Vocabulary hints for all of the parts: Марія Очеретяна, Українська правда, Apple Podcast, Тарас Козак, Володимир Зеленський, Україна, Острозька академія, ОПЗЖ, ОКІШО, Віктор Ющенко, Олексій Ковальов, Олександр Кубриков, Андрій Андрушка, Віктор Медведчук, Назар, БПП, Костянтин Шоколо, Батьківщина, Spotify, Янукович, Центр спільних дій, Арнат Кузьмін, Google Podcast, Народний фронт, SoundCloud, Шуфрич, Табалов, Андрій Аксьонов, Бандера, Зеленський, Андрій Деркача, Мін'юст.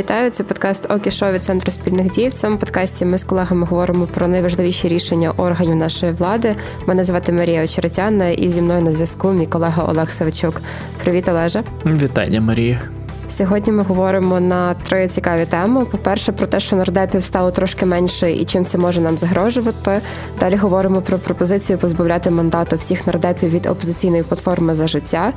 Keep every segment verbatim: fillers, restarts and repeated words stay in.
вітаю. Це подкаст «ОКІШО» від Центру спільних дій. В цьому подкасті ми з колегами говоримо про найважливіші рішення органів нашої влади. Мене звати Марія Очеретяна і зі мною на зв'язку мій колега Олег Савичук. Привіт, Олеже. Вітання, Марія. Сьогодні ми говоримо на три цікаві теми. По-перше, про те, що нардепів стало трошки менше і чим це може нам загрожувати. Далі говоримо про пропозицію позбавляти мандату всіх нардепів від опозиційної платформи «За життя».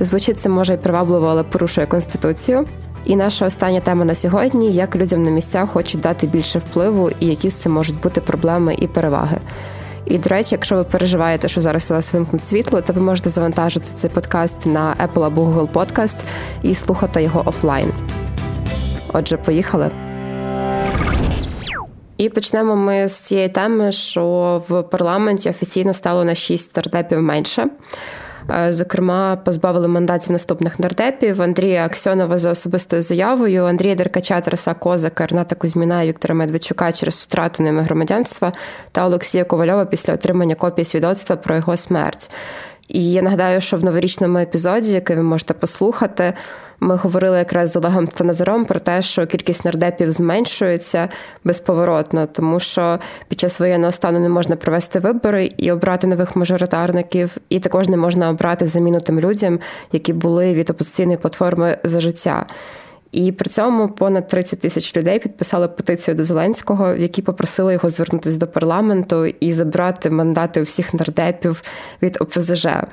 Звучить це, може, і привабливо, але порушує Конституцію. І наша остання тема на сьогодні – як людям на місцях хочуть дати більше впливу і які з цим можуть бути проблеми і переваги. І, до речі, якщо ви переживаєте, що зараз у вас вимкнуть світло, то ви можете завантажити цей подкаст на Apple або Google Podcast і слухати його офлайн. Отже, поїхали. І почнемо ми з цієї теми, що в парламенті офіційно стало на шість нардепів менше. Зокрема, позбавили мандатів наступних нардепів: Андрія Аксьонова за особистою заявою, Андрія Деркача, Тараса Козака, Арната Кузьміна і Віктора Медведчука через втрату ними громадянства та Олексія Ковальова після отримання копії свідоцтва про його смерть. І я нагадаю, що в новорічному епізоді, який ви можете послухати, ми говорили якраз з Олегом та Назаром про те, що кількість нардепів зменшується безповоротно, тому що під час воєнного стану не можна провести вибори і обрати нових мажоритарників, і також не можна обрати заміну тим людям, які були від опозиційної платформи «За життя». І при цьому понад тридцять тисяч людей підписали петицію до Зеленського, в якій попросили його звернутися до парламенту і забрати мандати у всіх нардепів від О Пе Зе Же.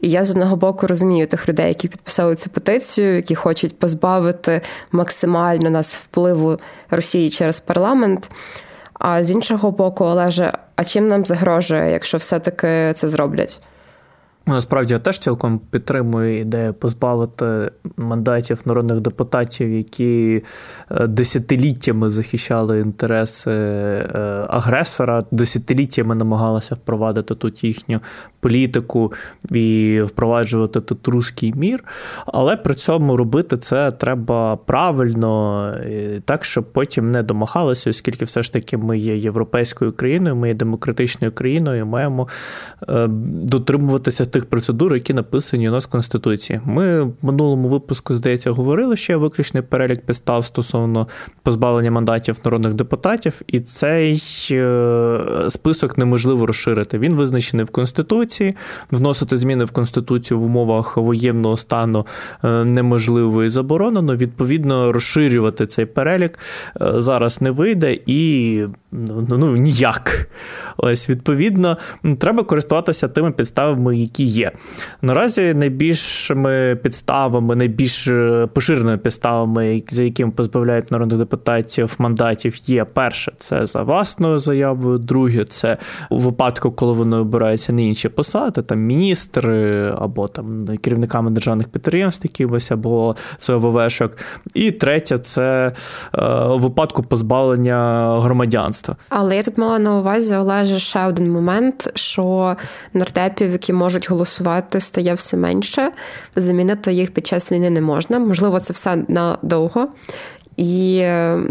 І я з одного боку розумію тих людей, які підписали цю петицію, які хочуть позбавити максимально нас впливу Росії через парламент. А з іншого боку, Олеже, а чим нам загрожує, якщо все-таки це зроблять? Насправді, я теж цілком підтримую ідею позбавити мандатів народних депутатів, які десятиліттями захищали інтереси агресора, десятиліттями намагалися впровадити тут їхню політику і впроваджувати тут руський мір, але при цьому робити це треба правильно, так, щоб потім не домагалися, оскільки все ж таки ми є європейською країною, ми є демократичною країною, маємо дотримуватися тих процедур, які написані у нас в Конституції. Ми в минулому випуску, здається, говорили, що є виключний перелік підстав стосовно позбавлення мандатів народних депутатів, і цей список неможливо розширити. Він визначений в Конституції. Вносити зміни в Конституцію в умовах воєнного стану неможливо і заборонено. Відповідно, розширювати цей перелік зараз не вийде і ну, ніяк. Ось, відповідно, треба користуватися тими підставами, які є. Наразі найбільшими підставами, найбільш поширеними підставами, за якими позбавляють народних депутатів мандатів, є: перше, це за власною заявою, друге, це у випадку, коли вони обираються на інші посади, там міністри або там керівниками державних підприємств, якимось, або ЦВВшок, і третє, це у випадку позбавлення громадянства. Але я тут мала на увазі, Олеже, ще один момент, що нардепів, які можуть голосувати, стає все менше. Замінити їх під час війни не можна. Можливо, це все надовго. І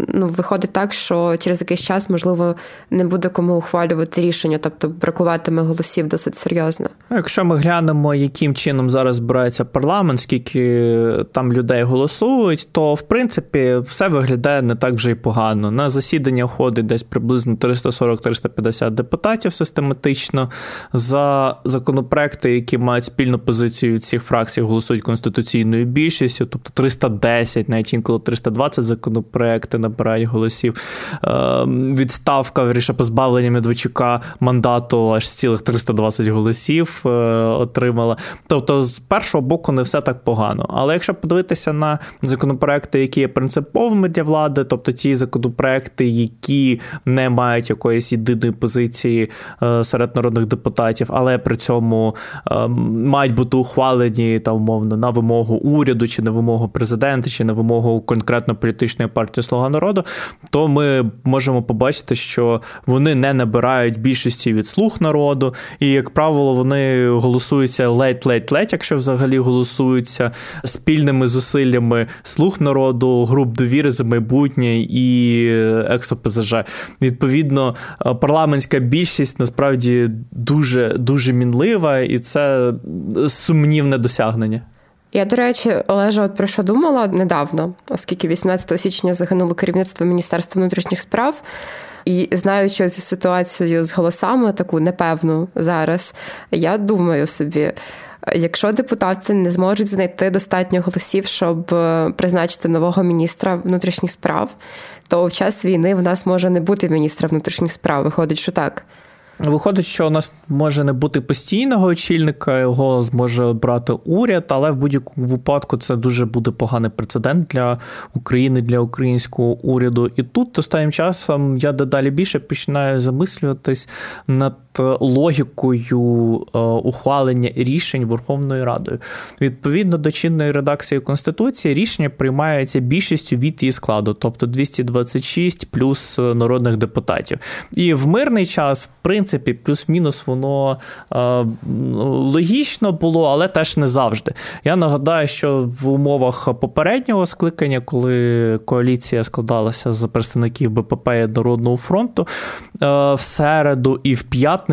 ну, виходить так, що через якийсь час, можливо, не буде кому ухвалювати рішення, тобто бракуватиме голосів досить серйозно. Якщо ми глянемо, яким чином зараз збирається парламент, скільки там людей голосують, то, в принципі, все виглядає не так вже й погано. На засідання ходить десь приблизно триста сорок - триста п'ятдесят депутатів систематично. За законопроекти, які мають спільну позицію від всіх фракцій, голосують конституційною більшістю, тобто триста десять, навіть інколи триста двадцять за законопроекти набирають голосів. Відставка, вірніше, позбавлення Медведчука мандату аж з цілих триста двадцять голосів отримала. Тобто, з першого боку, не все так погано. Але якщо подивитися на законопроекти, які є принциповими для влади, тобто ті законопроекти, які не мають якоїсь єдиної позиції серед народних депутатів, але при цьому мають бути ухвалені, там, умовно, на вимогу уряду, чи на вимогу президента, чи на вимогу конкретно політичної партії «Слуга народу», то ми можемо побачити, що вони не набирають більшості від «Слуг народу», і, як правило, вони голосуються ледь-ледь-ледь, якщо взагалі голосуються, спільними зусиллями «Слуг народу», груп «Довіри за майбутнє» і екс-О Пе Зе Же. Відповідно, парламентська більшість насправді дуже, дуже мінлива, і це сумнівне досягнення. Я, до речі, Олежа, от про що думала недавно, оскільки вісімнадцятого січня загинуло керівництво Міністерства внутрішніх справ, і знаючи цю ситуацію з голосами, таку непевну зараз, я думаю собі, якщо депутати не зможуть знайти достатньо голосів, щоб призначити нового міністра внутрішніх справ, то в час війни в нас може не бути міністра внутрішніх справ, виходить, що так. Виходить, що у нас може не бути постійного очільника, його зможе брати уряд, але в будь-якому випадку це дуже буде поганий прецедент для України, для українського уряду. І тут останнім часом я дедалі більше починаю замислюватись над логікою ухвалення рішень Верховною Радою. Відповідно до чинної редакції Конституції, рішення приймається більшістю від її складу, тобто двісті двадцять шість плюс народних депутатів. І в мирний час, в принципі, плюс-мінус воно е, логічно було, але теж не завжди. Я нагадаю, що в умовах попереднього скликання, коли коаліція складалася з представників БПП і Народного фронту, е, в середу і в п'ятницю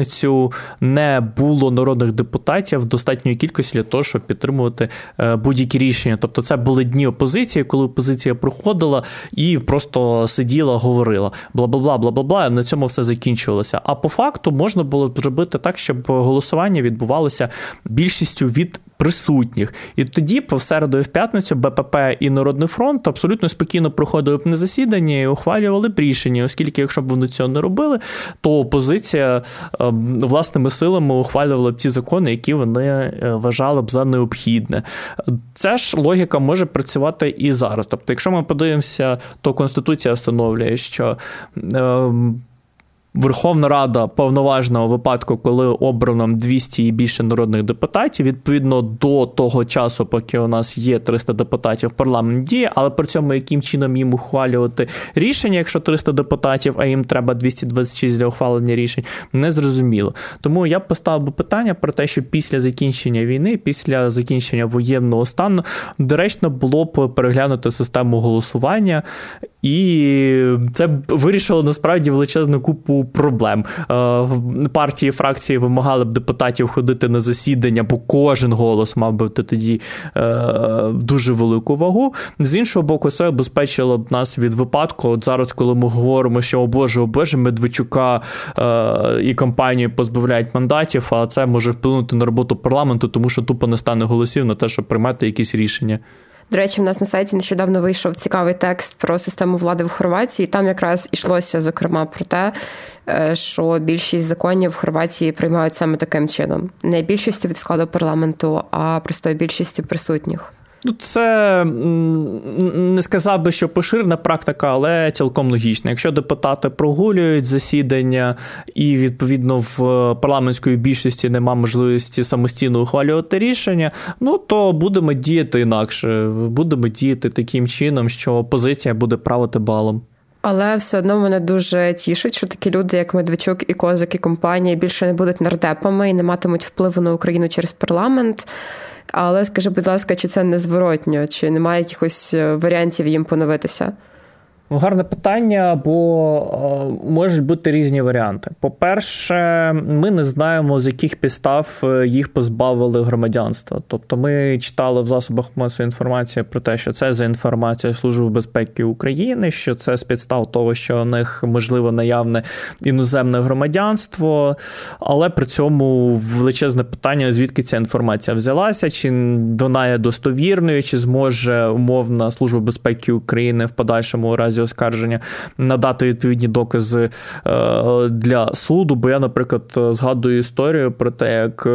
не було народних депутатів достатньої кількості для того, щоб підтримувати будь-які рішення. Тобто це були дні опозиції, коли опозиція проходила і просто сиділа, говорила. Бла-бла-бла-бла-бла-бла, на цьому все закінчувалося. А по факту можна було зробити так, щоб голосування відбувалося більшістю від присутніх. І тоді, по середу і в п'ятницю, БПП і Народний фронт абсолютно спокійно проходили б на засідання і ухвалювали б рішення, оскільки якщо б вони цього не робили, то опозиція власними силами ухвалювала б ті закони, які вони вважали б за необхідне. Ця ж логіка може працювати і зараз. Тобто, якщо ми подивимося, то Конституція встановлює, що Верховна Рада повноважна у випадку, коли обрано двісті і більше народних депутатів, відповідно до того часу, поки у нас є триста депутатів, парламент діє, але при цьому яким чином їм ухвалювати рішення, якщо триста депутатів, а їм треба двісті двадцять шість для ухвалення рішень, не зрозуміло. Тому я поставив би питання про те, що після закінчення війни, після закінчення воєнного стану, доречно було б переглянути систему голосування, і це вирішило насправді величезну купу проблем. Партії, фракції вимагали б депутатів ходити на засідання, бо кожен голос мав би тоді дуже велику вагу. З іншого боку, це обезпечило б нас від випадку. От зараз, коли ми говоримо, що, о боже, о боже, Медведчука і компанію позбавляють мандатів, а це може вплинути на роботу парламенту, тому що тупо не стане голосів на те, щоб приймати якісь рішення. До речі, в нас на сайті нещодавно вийшов цікавий текст про систему влади в Хорватії. Там якраз йшлося, зокрема, про те, що більшість законів в Хорватії приймають саме таким чином. Не більшістю від складу парламенту, а простою більшістю присутніх. Це, не сказав би, що поширена практика, але цілком логічна. Якщо депутати прогулюють засідання і, відповідно, в парламентської більшості нема можливості самостійно ухвалювати рішення, ну, то будемо діяти інакше. Будемо діяти таким чином, що опозиція буде правити балом. Але все одно мене дуже тішить, що такі люди, як Медведчук і Козак і компанія, більше не будуть нардепами і не матимуть впливу на Україну через парламент. Але скажи, будь ласка, чи це незворотньо, чи немає якихось варіантів їм поновитися? Гарне питання, бо можуть бути різні варіанти. По-перше, ми не знаємо, з яких підстав їх позбавили громадянства. Тобто ми читали в засобах масової інформації про те, що це за інформацією Служби безпеки України, що це з підстав того, що у них, можливо, наявне іноземне громадянство, але при цьому величезне питання, звідки ця інформація взялася, чи вона є достовірною, чи зможе умовна Служба безпеки України в подальшому разі оскарження надати відповідні докази для суду. Бо я, наприклад, згадую історію про те, як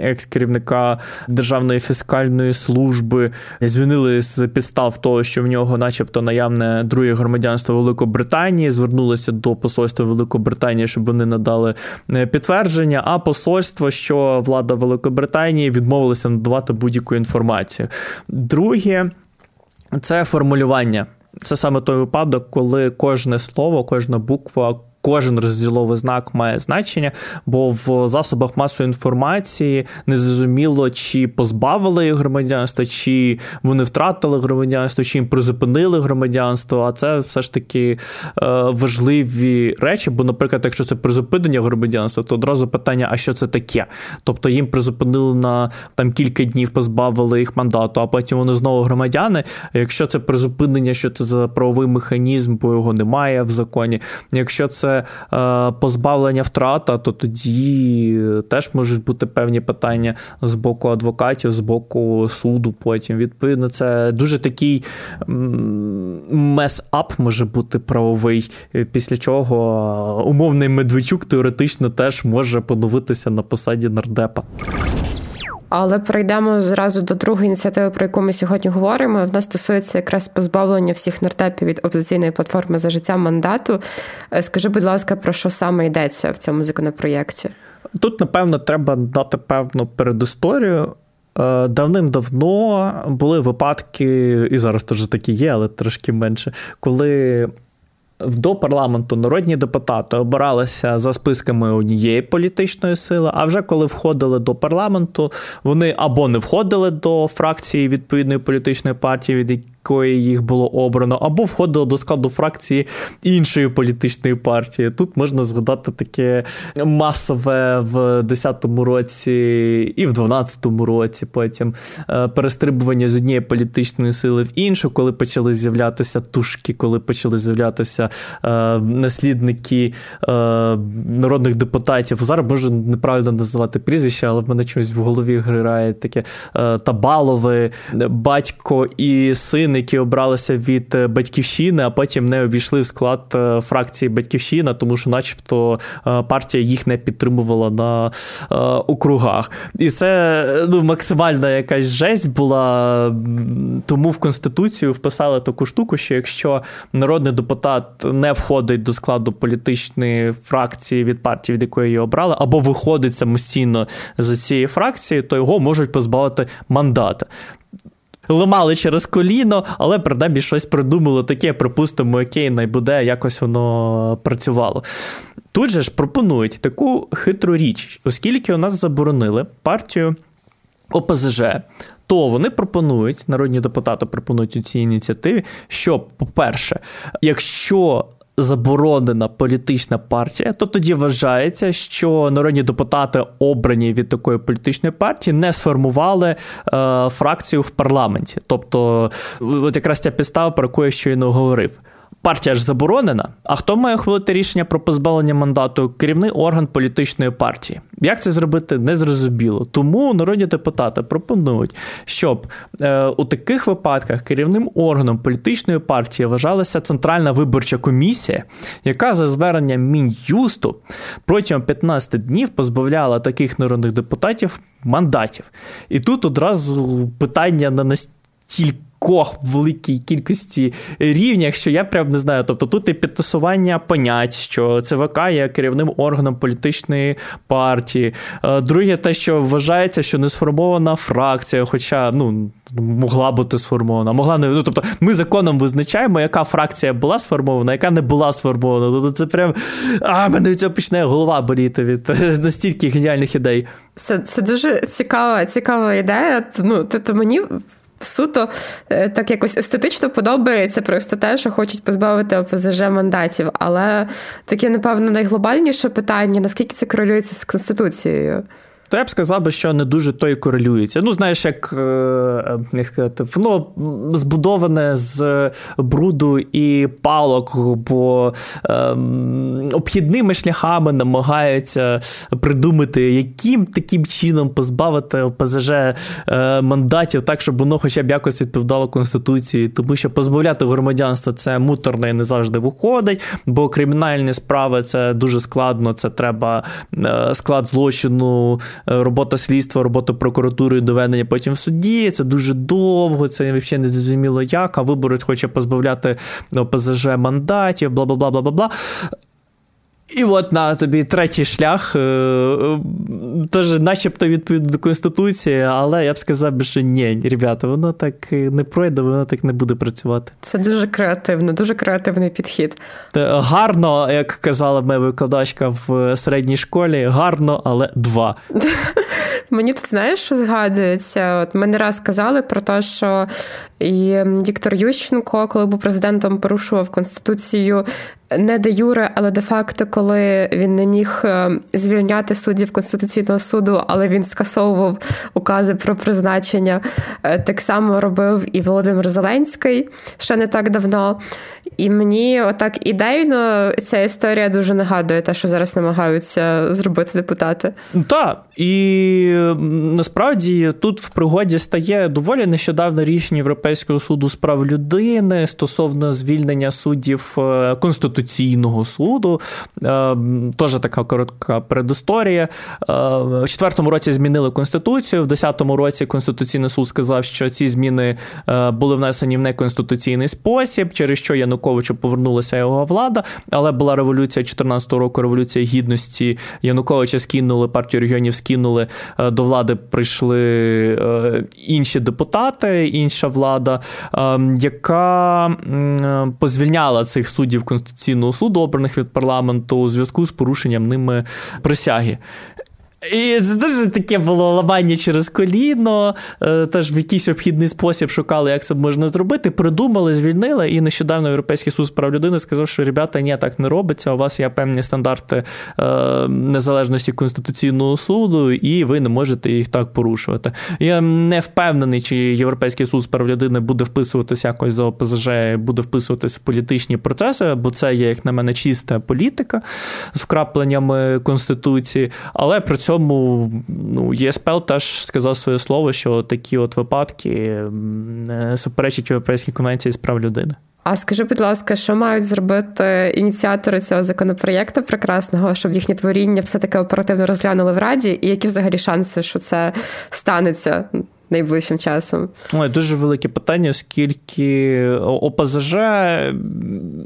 екс-керівника Державної фіскальної служби звільнили з підстав того, що в нього начебто наявне друге громадянство Великобританії, звернулися до посольства Великобританії, щоб вони надали підтвердження, а посольство, що влада Великобританії відмовилася надавати будь-яку інформацію. Друге – це формулювання. Це саме той випадок, коли кожне слово, кожна буква, кожен розділовий знак має значення, бо в засобах масової інформації незрозуміло, чи позбавили громадянства, чи вони втратили громадянство, чи їм призупинили громадянство, а це все ж таки важливі речі, бо, наприклад, якщо це призупинення громадянства, то одразу питання, а що це таке? Тобто їм призупинили на там кілька днів, позбавили їх мандату, а потім вони знову громадяни. Якщо це призупинення, що це за правовий механізм, бо його немає в законі. Якщо це е, позбавлення, втрата, то тоді теж можуть бути певні питання з боку адвокатів, з боку суду потім. Відповідно, це дуже такий мес-ап може бути правовий, після чого умовний Медведчук теоретично теж може поновитися на посаді нардепа. Але перейдемо зразу до другої ініціативи, про яку ми сьогодні говоримо. Вона стосується якраз позбавлення всіх нардепів від опозиційної платформи «За життя» мандату. Скажи, будь ласка, про що саме йдеться в цьому законопроєкті? Тут, напевно, треба дати певну передісторію. Давним-давно були випадки, і зараз теж такі є, але трошки менше, коли до парламенту народні депутати обиралися за списками однієї політичної сили, а вже коли входили до парламенту, вони або не входили до фракції відповідної політичної партії, від якої їх було обрано, або входили до складу фракції іншої політичної партії. Тут можна згадати таке масове в двадцять десятому році і в дванадцятому році потім перестрибування з однієї політичної сили в іншу, коли почали з'являтися тушки, коли почали з'являтися наслідники народних депутатів. Зараз можу неправильно називати прізвища, але в мене чомусь в голові грає таке Табалови, батько і син, які обралися від Батьківщини, а потім не увійшли в склад фракції Батьківщина, тому що начебто партія їх не підтримувала на округах. І це ну, максимальна якась жесть була, тому в Конституцію вписали таку штуку, що якщо народний депутат не входить до складу політичної фракції від партії, від якої її обрали, або виходить самостійно за цієї фракції, то його можуть позбавити мандата. Ламали через коліно, але принаймні щось придумали таке, припустимо, окей, найбуде, якось воно працювало. Тут же ж пропонують таку хитру річ, оскільки у нас заборонили партію О Пе Зе Же, то вони пропонують, народні депутати пропонують у цій ініціативі, що, по-перше, якщо заборонена політична партія, то тоді вважається, що народні депутати, обрані від такої політичної партії, не сформували е, фракцію в парламенті. Тобто, от якраз ця підстава, про яку я щойно говорив. Партія ж заборонена, а хто має ухвалити рішення про позбавлення мандату? Керівний орган політичної партії. Як це зробити, незрозуміло. Тому народні депутати пропонують, щоб е, у таких випадках керівним органом політичної партії вважалася Центральна виборча комісія, яка за зверненням Мін'юсту протягом п'ятнадцяти днів позбавляла таких народних депутатів мандатів. І тут одразу питання на настільки кох великій кількості рівнях, що я прям не знаю. Тобто тут і підтасування понять, що Це Ве Ка є керівним органом політичної партії. Друге, те, що вважається, що не сформована фракція, хоча, ну, могла бути сформована, могла не... Ну, тобто ми законом визначаємо, яка фракція була сформована, яка не була сформована. Тобто це прям... А, мене від цього почне голова боліти від настільки геніальних ідей. Це, це дуже цікава, цікава ідея. Ну, тобто мені... суто так якось естетично подобається просто те, що хочуть позбавити О Пе Зе Же мандатів. Але таке, напевно, найглобальніше питання, наскільки це корелюється з Конституцією? То я б сказав би, що не дуже то й корелюється. Ну, знаєш, як, як сказати, воно збудоване з бруду і палок, бо ем, обхідними шляхами намагаються придумати, яким таким чином позбавити О Пе Зе Же е, мандатів так, щоб воно хоча б якось відповідало Конституції. Тому що позбавляти громадянства – це муторно і не завжди виходить, бо кримінальні справи – це дуже складно, це треба е, склад злочину, робота слідства, робота прокуратури, доведення потім в суді, це дуже довго, це взагалі не зрозуміло як, а виборець хоче позбавляти О Пе Зе Же мандатів, бла-бла-бла-бла-бла. І от на тобі третій шлях, теж начебто відповідно до Конституції, але я б сказав, що ні, ребята, воно так не пройде, воно так не буде працювати. Це дуже креативно, дуже креативний підхід. Та, гарно, як казала моя викладачка в середній школі, гарно, але два. Мені тут, знаєш, що згадується? От ми не раз казали про те, що і Віктор Ющенко, коли був президентом, порушував Конституцію не де юре, але де-факто, коли він не міг звільняти суддів Конституційного суду, але він скасовував укази про призначення. Так само робив і Володимир Зеленський ще не так давно. І мені отак ідейно ця історія дуже нагадує те, що зараз намагаються зробити депутати. Так, і насправді тут в пригоді стає доволі нещодавно рішення Європейського суду з прав людини стосовно звільнення суддів Конституційного суду. Теж така коротка передісторія. В четвертому році змінили Конституцію, в десятому році Конституційний суд сказав, що ці зміни були внесені в неконституційний спосіб, через що Януковичу повернулася його влада, але була революція чотирнадцятого року, революція гідності. Януковича скинули, партію регіонів скинули, до влади прийшли інші депутати, інша влада, яка позвільняла цих суддів Конституційного суду, обраних від парламенту, у зв'язку з порушенням ними присяги. І це дуже таке було ламання через коліно, теж в якийсь обхідний спосіб шукали, як це можна зробити, придумали, звільнили, і нещодавно Європейський суд з прав людини сказав, що, ребята, ні, так не робиться, у вас є певні стандарти е, незалежності Конституційного суду, і ви не можете їх так порушувати. Я не впевнений, чи Європейський суд з прав людини буде вписуватися якось за О Пе Зе Же, буде вписуватися в політичні процеси, бо це є, як на мене, чиста політика з вкрапленнями Конституції, але при цьому Тому ну, Є Ес Пе Ел теж сказав своє слово, що такі от випадки суперечать Європейській конвенції з прав людини. А скажи, будь ласка, що мають зробити ініціатори цього законопроєкту прекрасного, щоб їхнє творіння все-таки оперативно розглянули в Раді? І які взагалі шанси, що це станеться найближчим часом? Ой, дуже велике питання, оскільки О Пе Зе Же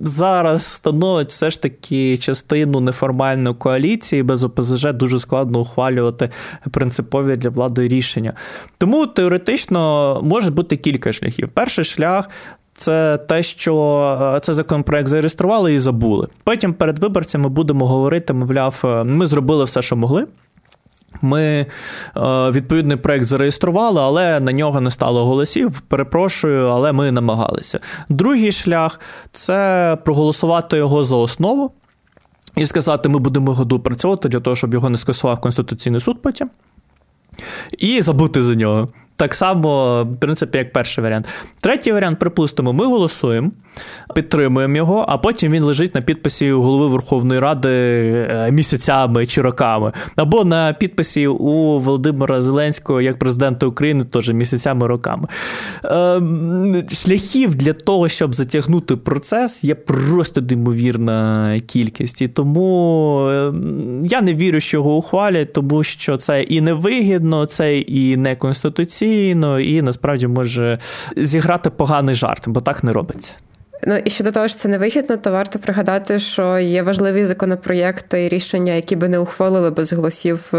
зараз становить все ж таки частину неформальної коаліції, без О Пе Зе Же дуже складно ухвалювати принципові для влади рішення. Тому теоретично може бути кілька шляхів. Перший шлях – це те, що це законопроект зареєстрували і забули. Потім перед виборцями будемо говорити, мовляв, ми зробили все, що могли. Ми відповідний проєкт зареєстрували, але на нього не стало голосів. Перепрошую, але ми намагалися. Другий шлях – це проголосувати його за основу і сказати, ми будемо його допрацьовувати для того, щоб його не скасував Конституційний суд потім. І забути за нього. Так само, в принципі, як перший варіант. Третій варіант, припустимо, ми голосуємо, підтримуємо його, а потім він лежить на підписі у голови Верховної Ради місяцями чи роками. Або на підписі у Володимира Зеленського як президента України теж місяцями, роками. Шляхів для того, щоб затягнути процес, є просто неймовірна кількість. І тому я не вірю, що його ухвалять, тому що це і невигідно, це і не конституційно, і насправді може зіграти поганий жарт, бо так не робиться. Ну, і щодо того, що це невигідно, то варто пригадати, що є важливі законопроєкти і рішення, які би не ухвалили без голосів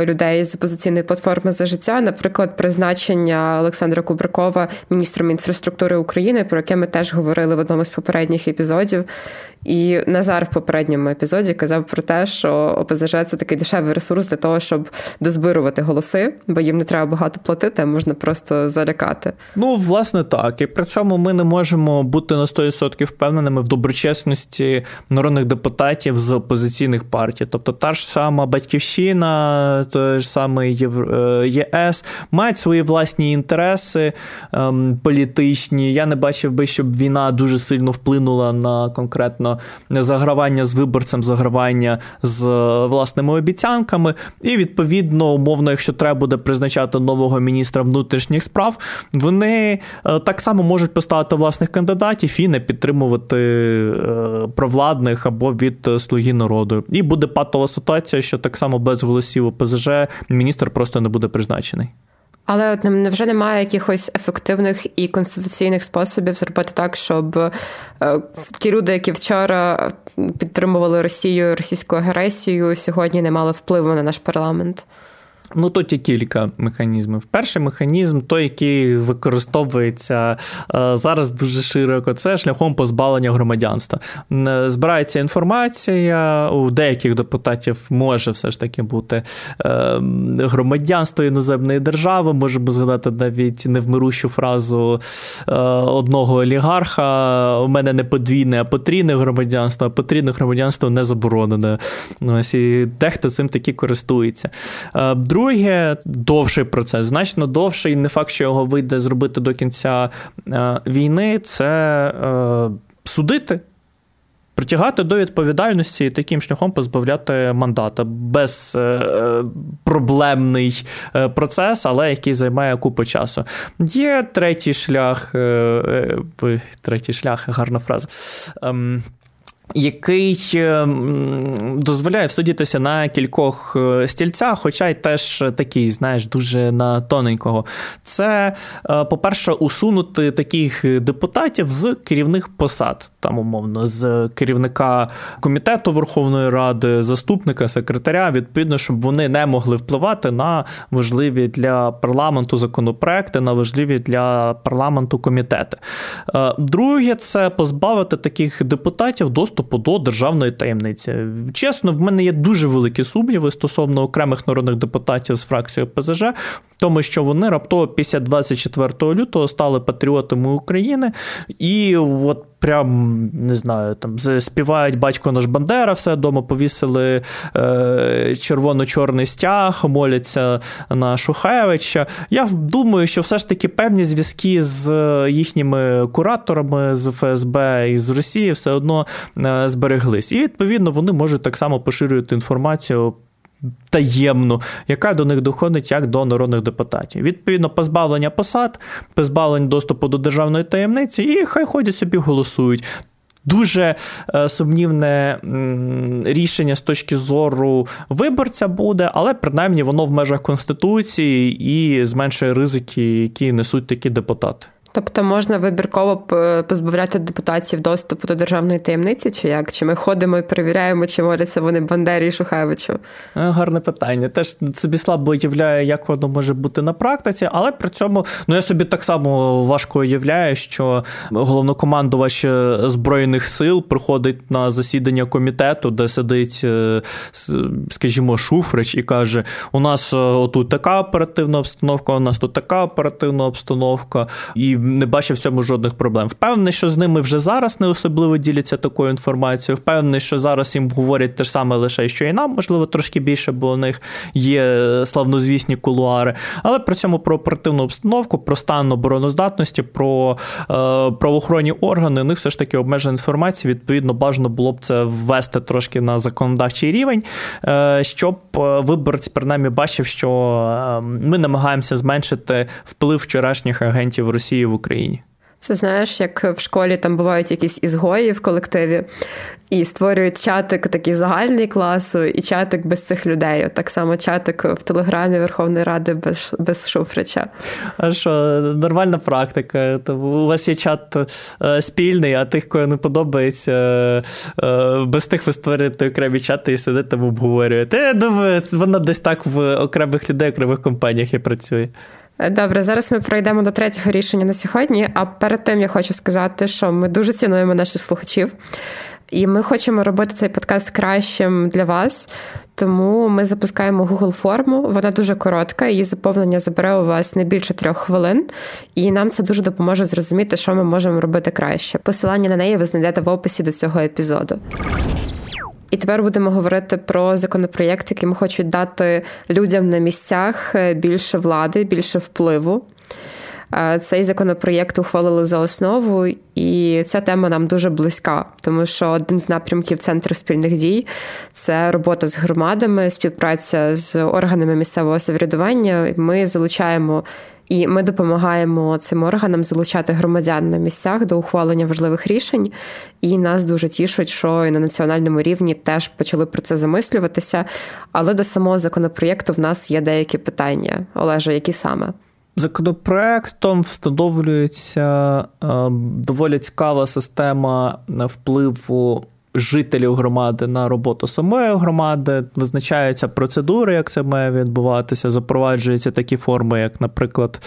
людей з опозиційної платформи «За життя». Наприклад, призначення Олександра Кубрикова міністром інфраструктури України, про яке ми теж говорили в одному з попередніх епізодів. І Назар в попередньому епізоді казав про те, що О Пе Зе Же – це такий дешевий ресурс для того, щоб дозбирувати голоси, бо їм не треба багато платити, а можна просто залякати. Ну, власне, так. І при цьому ми не можемо бути на сто відсотків впевненими в доброчесності народних депутатів з опозиційних партій. Тобто та ж сама Батьківщина, той ж самий Є Ес мають свої власні інтереси ем, політичні. Я не бачив би, щоб війна дуже сильно вплинула на конкретно загравання з виборцем, загравання з власними обіцянками. І, відповідно, умовно, якщо треба буде призначати нового міністра внутрішніх справ, вони так само можуть поставити власних кандидатів і не підтримувати провладних або від «Слуги народу». І буде патова ситуація, що так само без голосів О Пе Зе Же міністр просто не буде призначений. Але от невже немає якихось ефективних і конституційних способів зробити так, щоб ті люди, які вчора підтримували Росію, російську агресію, сьогодні не мали впливу на наш парламент? Ну, тут є кілька механізмів. Перший механізм, той, який використовується зараз дуже широко, це шляхом позбавлення громадянства. Збирається інформація, у деяких депутатів може все ж таки бути громадянство іноземної держави. Можемо згадати навіть невмирущу фразу одного олігарха: у мене не подвійне, а потрійне громадянство, а потрійне громадянство не заборонене. Ось, і дехто цим таки користується. Друге, довший процес, значно довший, не факт, що його вийде зробити до кінця війни, це е, судити, притягати до відповідальності і таким шляхом позбавляти мандата. Безпроблемний процес, але який займає купу часу. Є третій шлях, е, е, третій шлях, гарна фраза, е, який дозволяє всидітися на кількох стільцях, хоча й теж такий, знаєш, дуже на тоненького. Це, по-перше, усунути таких депутатів з керівних посад, там, умовно, з керівника комітету Верховної Ради, заступника, секретаря, відповідно, щоб вони не могли впливати на важливі для парламенту законопроекти, на важливі для парламенту комітети. Друге, це позбавити таких депутатів доступу до державної таємниці. Чесно, в мене є дуже великі сумніви стосовно окремих народних депутатів з фракції О Пе Зе Же, в тому, що вони раптово після двадцять четвертого лютого стали патріотами України і от прям, не знаю, там співають «Батько наш Бандера», все, дома повісили е, червоно-чорний стяг, моляться на Шухевича. Я думаю, що все ж таки певні зв'язки з їхніми кураторами, з Еф Ес Бе і з Росії все одно е, збереглись. І, відповідно, вони можуть так само поширювати інформацію таємну, яка до них доходить як до народних депутатів. Відповідно, позбавлення посад, позбавлення доступу до державної таємниці, і хай ходять собі голосують. Дуже сумнівне рішення з точки зору виборця буде, але принаймні воно в межах Конституції і зменшує ризики, які несуть такі депутати. Тобто можна вибірково позбавляти депутатів доступу до державної таємниці, чи як? Чи ми ходимо і перевіряємо, чи моляться вони Бандері і Шухевичу? Гарне питання. Теж собі слабо уявляю, як воно може бути на практиці, але при цьому, ну, я собі так само важко уявляю, що головнокомандувач Збройних сил приходить на засідання комітету, де сидить, скажімо, Шуфрич і каже: у нас отут така оперативна обстановка, у нас тут така оперативна обстановка, і не бачив в цьому жодних проблем. Впевнений, що з ними вже зараз не особливо діляться такою інформацією. Впевнений, що зараз їм говорять те ж саме лише, що і нам, можливо, трошки більше, бо у них є славнозвісні кулуари. Але при цьому про оперативну обстановку, про стан обороноздатності, про е, правоохоронні органи, у них все ж таки обмежена інформація. Відповідно, бажано було б це ввести трошки на законодавчий рівень, е, щоб виборець принаймні бачив, що е, ми намагаємося зменшити вплив вчорашніх агентів Росії в Україні. Це, знаєш, як в школі там бувають якісь ізгої в колективі, і створюють чатик такий загальний класу, і чатик без цих людей. От так само чатик в Телеграмі Верховної Ради без, без Шуфрича. А що, нормальна практика. У вас є чат спільний, а тих, кого не подобається, без тих ви створюєте окремі чати і сидите, обговорюєте. Я думаю, вона десь так в окремих людей, окремих компаніях і працює. Добре, зараз ми пройдемо до третього рішення на сьогодні, а перед тим я хочу сказати, що ми дуже цінуємо наших слухачів, і ми хочемо робити цей подкаст кращим для вас, тому ми запускаємо Google-форму, вона дуже коротка, її заповнення забере у вас не більше трьох хвилин, і нам це дуже допоможе зрозуміти, що ми можемо робити краще. Посилання на неї ви знайдете в описі до цього епізоду. І тепер будемо говорити про законопроєкт, яким хочуть дати людям на місцях більше влади, більше впливу. Цей законопроєкт ухвалили за основу, і ця тема нам дуже близька, тому що один з напрямків Центру спільних дій – це робота з громадами, співпраця з органами місцевого самоврядування. Ми залучаємо і ми допомагаємо цим органам залучати громадян на місцях до ухвалення важливих рішень. І нас дуже тішить, що і на національному рівні теж почали про це замислюватися. Але до самого законопроєкту в нас є деякі питання. Олеже, які саме? Законопроектом встановлюється доволі цікава система впливу жителів громади на роботу самої громади, визначаються процедури, як це має відбуватися, запроваджуються такі форми, як, наприклад,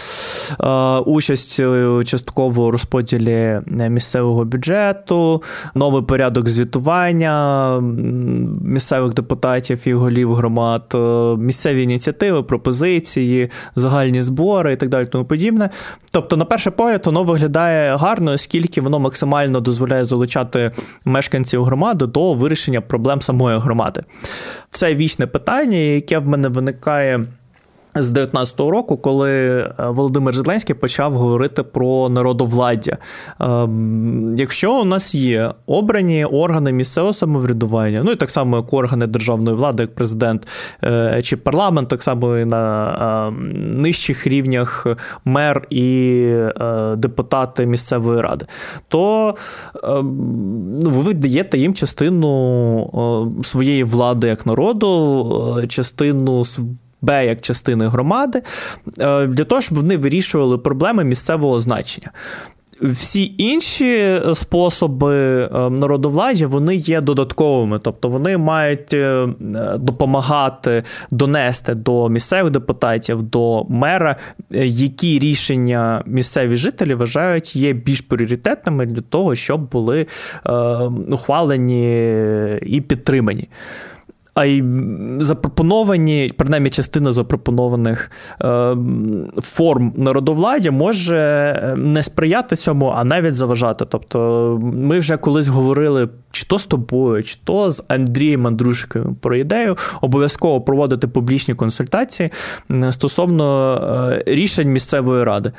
участь у частковому розподілі місцевого бюджету, новий порядок звітування місцевих депутатів і голів громад, місцеві ініціативи, пропозиції, загальні збори і так далі, тому подібне. Тобто, на перший погляд, воно виглядає гарно, оскільки воно максимально дозволяє залучати мешканців громади до вирішення проблем самої громади. Це вічне питання, яке в мене виникає з дев'ятнадцятого року, коли Володимир Зеленський почав говорити про народовладдя. Якщо у нас є обрані органи місцевого самоврядування, ну і так само, як органи державної влади, як президент чи парламент, так само і на нижчих рівнях мер і депутати місцевої ради, то ви даєте їм частину своєї влади як народу, частину Б як частини громади, для того, щоб вони вирішували проблеми місцевого значення. Всі інші способи народовладдя, вони є додатковими, тобто вони мають допомагати донести до місцевих депутатів, до мера, які рішення місцеві жителі вважають є більш пріоритетними для того, щоб були ухвалені і підтримані. А й запропоновані, принаймні частина запропонованих е, форм народовладдя може не сприяти цьому, а навіть заважати. Тобто ми вже колись говорили, чи то з тобою, чи то з Андрієм Андрушкою про ідею, обов'язково проводити публічні консультації стосовно е, рішень місцевої ради.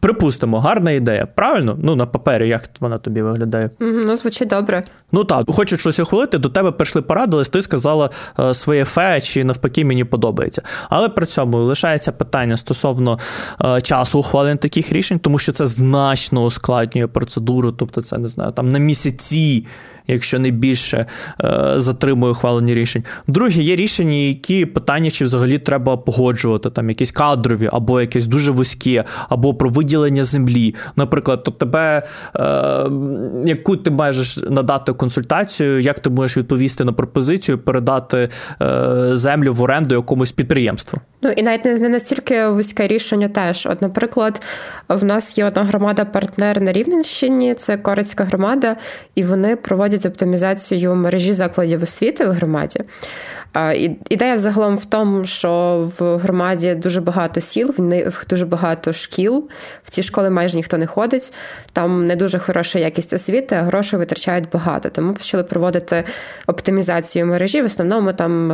Припустимо, гарна ідея, правильно? Ну, на папері, як вона тобі виглядає? Ну, звучить добре. Ну, так, хочуть щось ухвалити, до тебе прийшли, порадились, ти сказала своє фе, чи навпаки мені подобається. Але при цьому лишається питання стосовно часу ухвалення таких рішень, тому що це значно ускладнює процедуру, тобто це, не знаю, там на місяці, якщо не більше, затримує ухвалені рішень. Друге, є рішення, які питання, чи взагалі треба погоджувати, там якісь кадрові, або якісь дуже вузькі, або про виділення землі. Наприклад, тобто тебе, е, яку ти маєш надати консультацію, як ти можеш відповісти на пропозицію, передати е, землю в оренду якомусь підприємству. Ну, і навіть не настільки вузьке рішення теж. От, наприклад, в нас є одна громада-партнер на Рівненщині, це Корецька громада, і вони проводять оптимізацію мережі закладів освіти в громаді. Ідея взагалом в тому, що в громаді дуже багато сіл, дуже багато шкіл, в ці школи майже ніхто не ходить, там не дуже хороша якість освіти, а грошей витрачають багато. Тому почали проводити оптимізацію мережі, в основному там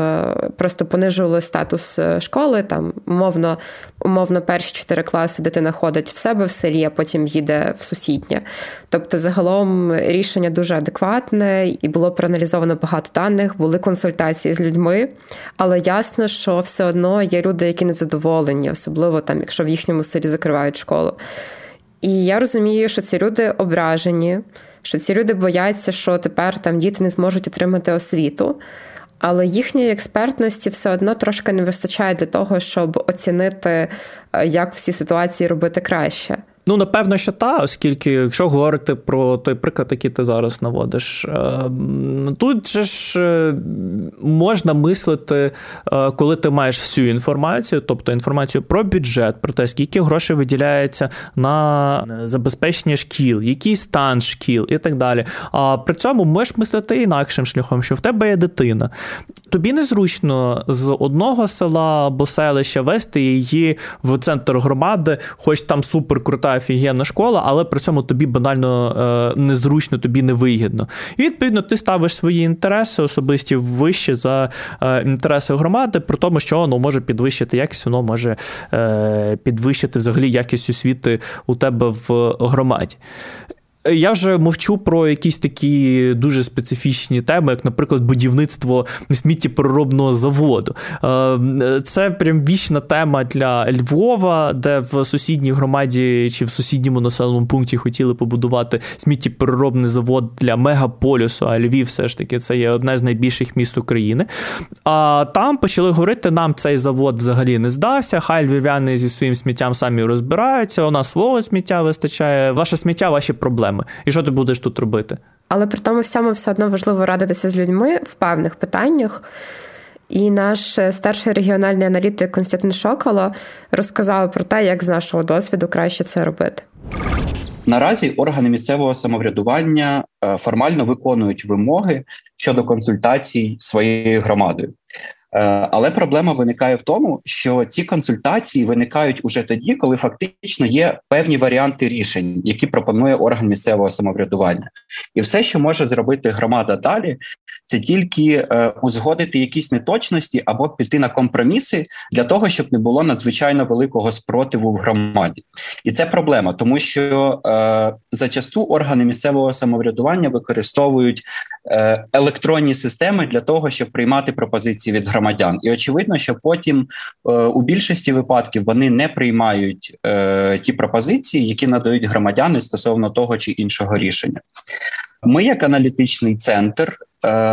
просто понижували статус школи, там умовно, умовно перші чотири класи дитина ходить в себе в селі, а потім їде в сусіднє. Тобто загалом рішення дуже адекватне, і було проаналізовано багато даних, були консультації з людьми, але ясно, що все одно є люди, які незадоволені, особливо там, якщо в їхньому селі закривають школу. І я розумію, що ці люди ображені, що ці люди бояться, що тепер там діти не зможуть отримати освіту, але їхньої експертності все одно трошки не вистачає для того, щоб оцінити, як всі ситуації робити краще. Ну, напевно, що та, оскільки, якщо говорити про той приклад, який ти зараз наводиш, тут же ж можна мислити, коли ти маєш всю інформацію, тобто інформацію про бюджет, про те, скільки грошей виділяється на забезпечення шкіл, який стан шкіл і так далі. А при цьому можеш мислити інакшим шляхом, що в тебе є дитина. Тобі незручно з одного села або селища вести її в центр громади, хоч там суперкрута офігенна школа, але при цьому тобі банально е, незручно, тобі невигідно. І, відповідно, ти ставиш свої інтереси особисті вище за е, інтереси громади, при тому, що воно може підвищити якість, воно може е, підвищити взагалі якість освіти у тебе в громаді. Я вже мовчу про якісь такі дуже специфічні теми, як, наприклад, будівництво сміттєпереробного заводу. Це прям вічна тема для Львова, де в сусідній громаді чи в сусідньому населеному пункті хотіли побудувати сміттєпереробний завод для мегаполісу, а Львів все ж таки це є одне з найбільших міст України. А там почали говорити, нам цей завод взагалі не здався, хай львів'яни зі своїм сміттям самі розбираються, у нас свого сміття вистачає, ваше сміття, ваші проблеми. І що ти будеш тут робити? Але при тому всьому все одно важливо радитися з людьми в певних питаннях. І наш старший регіональний аналітик Костянтин Шоколо розказав про те, як з нашого досвіду краще це робити. Наразі органи місцевого самоврядування формально виконують вимоги щодо консультацій своєю громадою. Але проблема виникає в тому, що ці консультації виникають уже тоді, коли фактично є певні варіанти рішень, які пропонує орган місцевого самоврядування. І все, що може зробити громада далі, це тільки узгодити якісь неточності або піти на компроміси для того, щоб не було надзвичайно великого спротиву в громаді. І це проблема, тому що е, зачасту органи місцевого самоврядування використовують е, електронні системи для того, щоб приймати пропозиції від громадян. І очевидно, що потім е, у більшості випадків вони не приймають е, ті пропозиції, які надають громадяни стосовно того чи іншого рішення. Ми, як аналітичний центр,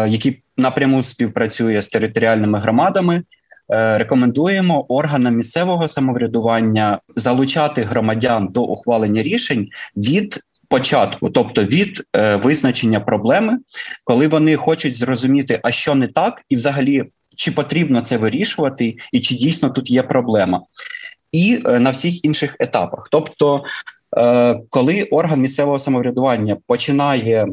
який напряму співпрацює з територіальними громадами, рекомендуємо органам місцевого самоврядування залучати громадян до ухвалення рішень від початку, тобто від визначення проблеми, коли вони хочуть зрозуміти, а що не так, і взагалі, чи потрібно це вирішувати, і чи дійсно тут є проблема. І на всіх інших етапах. Тобто, коли орган місцевого самоврядування починає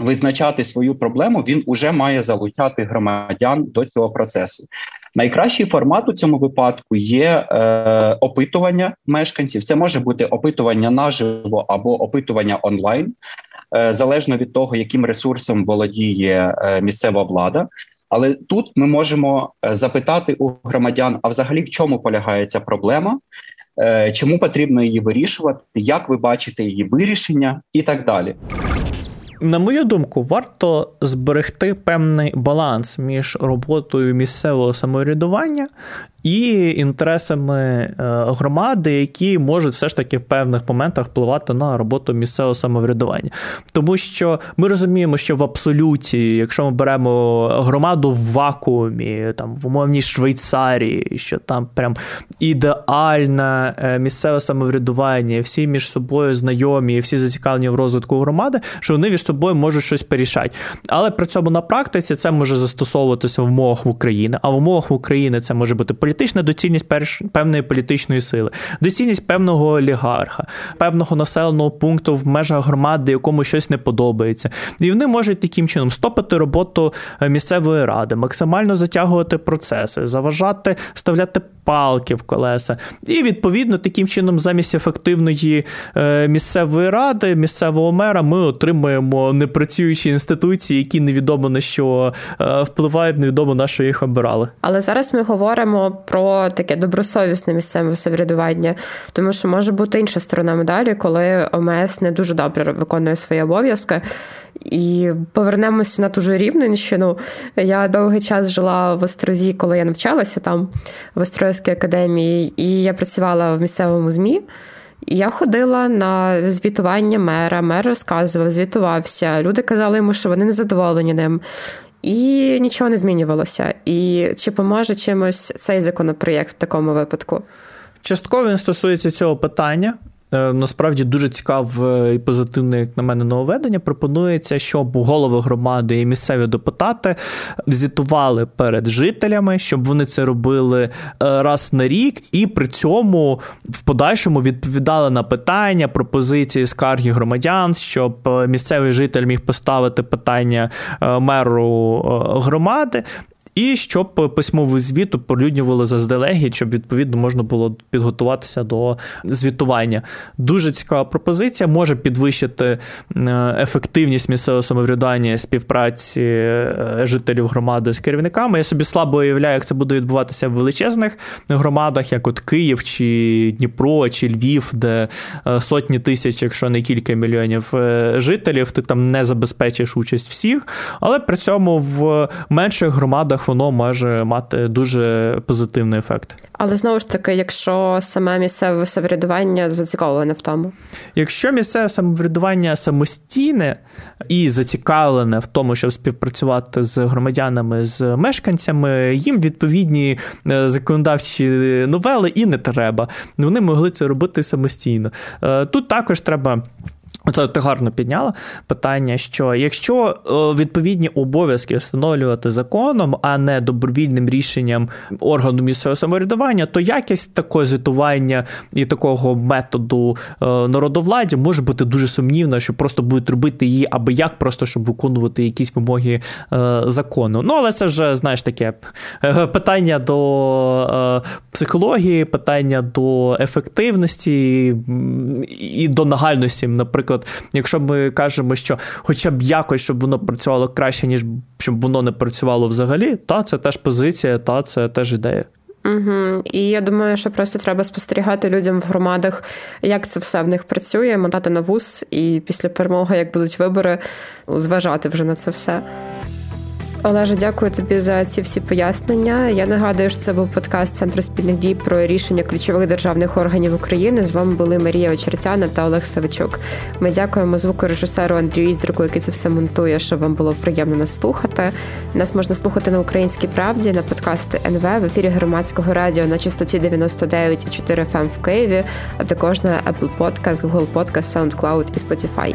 визначати свою проблему, він уже має залучати громадян до цього процесу. Найкращий формат у цьому випадку є е, опитування мешканців. Це може бути опитування наживо або опитування онлайн, е, залежно від того, яким ресурсом володіє е, місцева влада. Але тут ми можемо запитати у громадян, а взагалі в чому полягає ця проблема, е, чому потрібно її вирішувати, як ви бачите її вирішення і так далі. На мою думку, варто зберегти певний баланс між роботою місцевого самоврядування і інтересами громади, які можуть все ж таки в певних моментах впливати на роботу місцевого самоврядування. Тому що ми розуміємо, що в абсолюті, якщо ми беремо громаду в вакуумі, там в умовній Швейцарії, що там прям ідеальне місцеве самоврядування, всі між собою знайомі, всі зацікавлені в розвитку громади, що вони між собою можуть щось порішати. Але при цьому на практиці це може застосовуватися в умовах України, а в умовах України це може бути політична доцільність певної політичної сили, доцільність певного олігарха, певного населеного пункту в межах громади, якому щось не подобається. І вони можуть таким чином стопити роботу місцевої ради, максимально затягувати процеси, заважати, вставляти палки в колеса. І, відповідно, таким чином замість ефективної місцевої ради, місцевого мера, ми отримуємо непрацюючі інституції, які невідомо на що впливають, невідомо на що їх обирали. Але зараз ми говоримо про таке добросовісне місцеве самоврядування, тому що може бути інша сторона медалі, коли ОМС не дуже добре виконує свої обов'язки. І повернемося на ту ж Рівненщину. Я довгий час жила в Острозі, коли я навчалася там, в Острозькій академії, і я працювала в місцевому ЗМІ. І я ходила на звітування мера, мер розказував, звітувався, люди казали йому, що вони не задоволені ним. І нічого не змінювалося. І чи поможе чимось цей законопроєкт в такому випадку? Частково він стосується цього питання. Насправді дуже цікаве і позитивне, як на мене, нововведення. Пропонується, щоб голови громади і місцеві депутати звітували перед жителями, щоб вони це робили раз на рік і при цьому в подальшому відповідали на питання, пропозиції, скарги громадян, щоб місцевий житель міг поставити питання меру громади. І щоб письмовий звіт оприлюднювали заздалегідь, щоб, відповідно, можна було підготуватися до звітування. Дуже цікава пропозиція, може підвищити ефективність місцевого самоврядування, співпраці жителів громади з керівниками. Я собі слабо уявляю, як це буде відбуватися в величезних громадах, як от Київ, чи Дніпро, чи Львів, де сотні тисяч, якщо не кілька мільйонів жителів, ти там не забезпечиш участь всіх, але при цьому в менших громадах воно може мати дуже позитивний ефект. Але знову ж таки, якщо саме місцеве самоврядування зацікавлене в тому? Якщо місцеве самоврядування самостійне і зацікавлене в тому, щоб співпрацювати з громадянами, з мешканцями, їм відповідні законодавчі новели і не треба. Вони могли це робити самостійно. Тут також треба... Оце ти гарно підняла питання, що якщо відповідні обов'язки встановлювати законом, а не добровільним рішенням органу місцевого самоврядування, то якість такого звітування і такого методу народовладдя може бути дуже сумнівна, що просто будуть робити її аби як, просто щоб виконувати якісь вимоги закону. Ну, але це вже, знаєш, таке питання до психології, питання до ефективності і до нагальності, наприклад. Якщо ми кажемо, що хоча б якось, щоб воно працювало краще, ніж щоб воно не працювало взагалі, та це теж позиція, та це теж ідея. Угу. І я думаю, що просто треба спостерігати людям в громадах, як це все в них працює, мотати на вуз і після перемоги, як будуть вибори, зважати вже на це все. Олеже, дякую тобі за ці всі пояснення. Я нагадую, що це був подкаст Центру спільних дій про рішення ключових державних органів України. З вами були Марія Очеретяна та Олег Савичук. Ми дякуємо звукорежисеру Андрію Іздрику, який це все монтує, щоб вам було приємно нас слухати. Нас можна слухати на Українській правді, на подкасти ен ве, в ефірі громадського радіо на частоті дев'яносто дев'ять і чотири еф ем в Києві, а також на Apple Podcast, Google Podcast, SoundCloud і Spotify.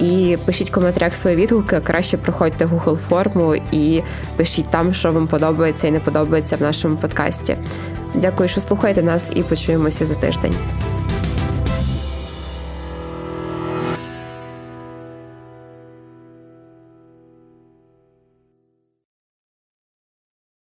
І пишіть в коментарях свої відгуки, краще проходьте Google форму і пишіть там, що вам подобається і не подобається в нашому подкасті. Дякую, що слухаєте нас, і почуємося за тиждень.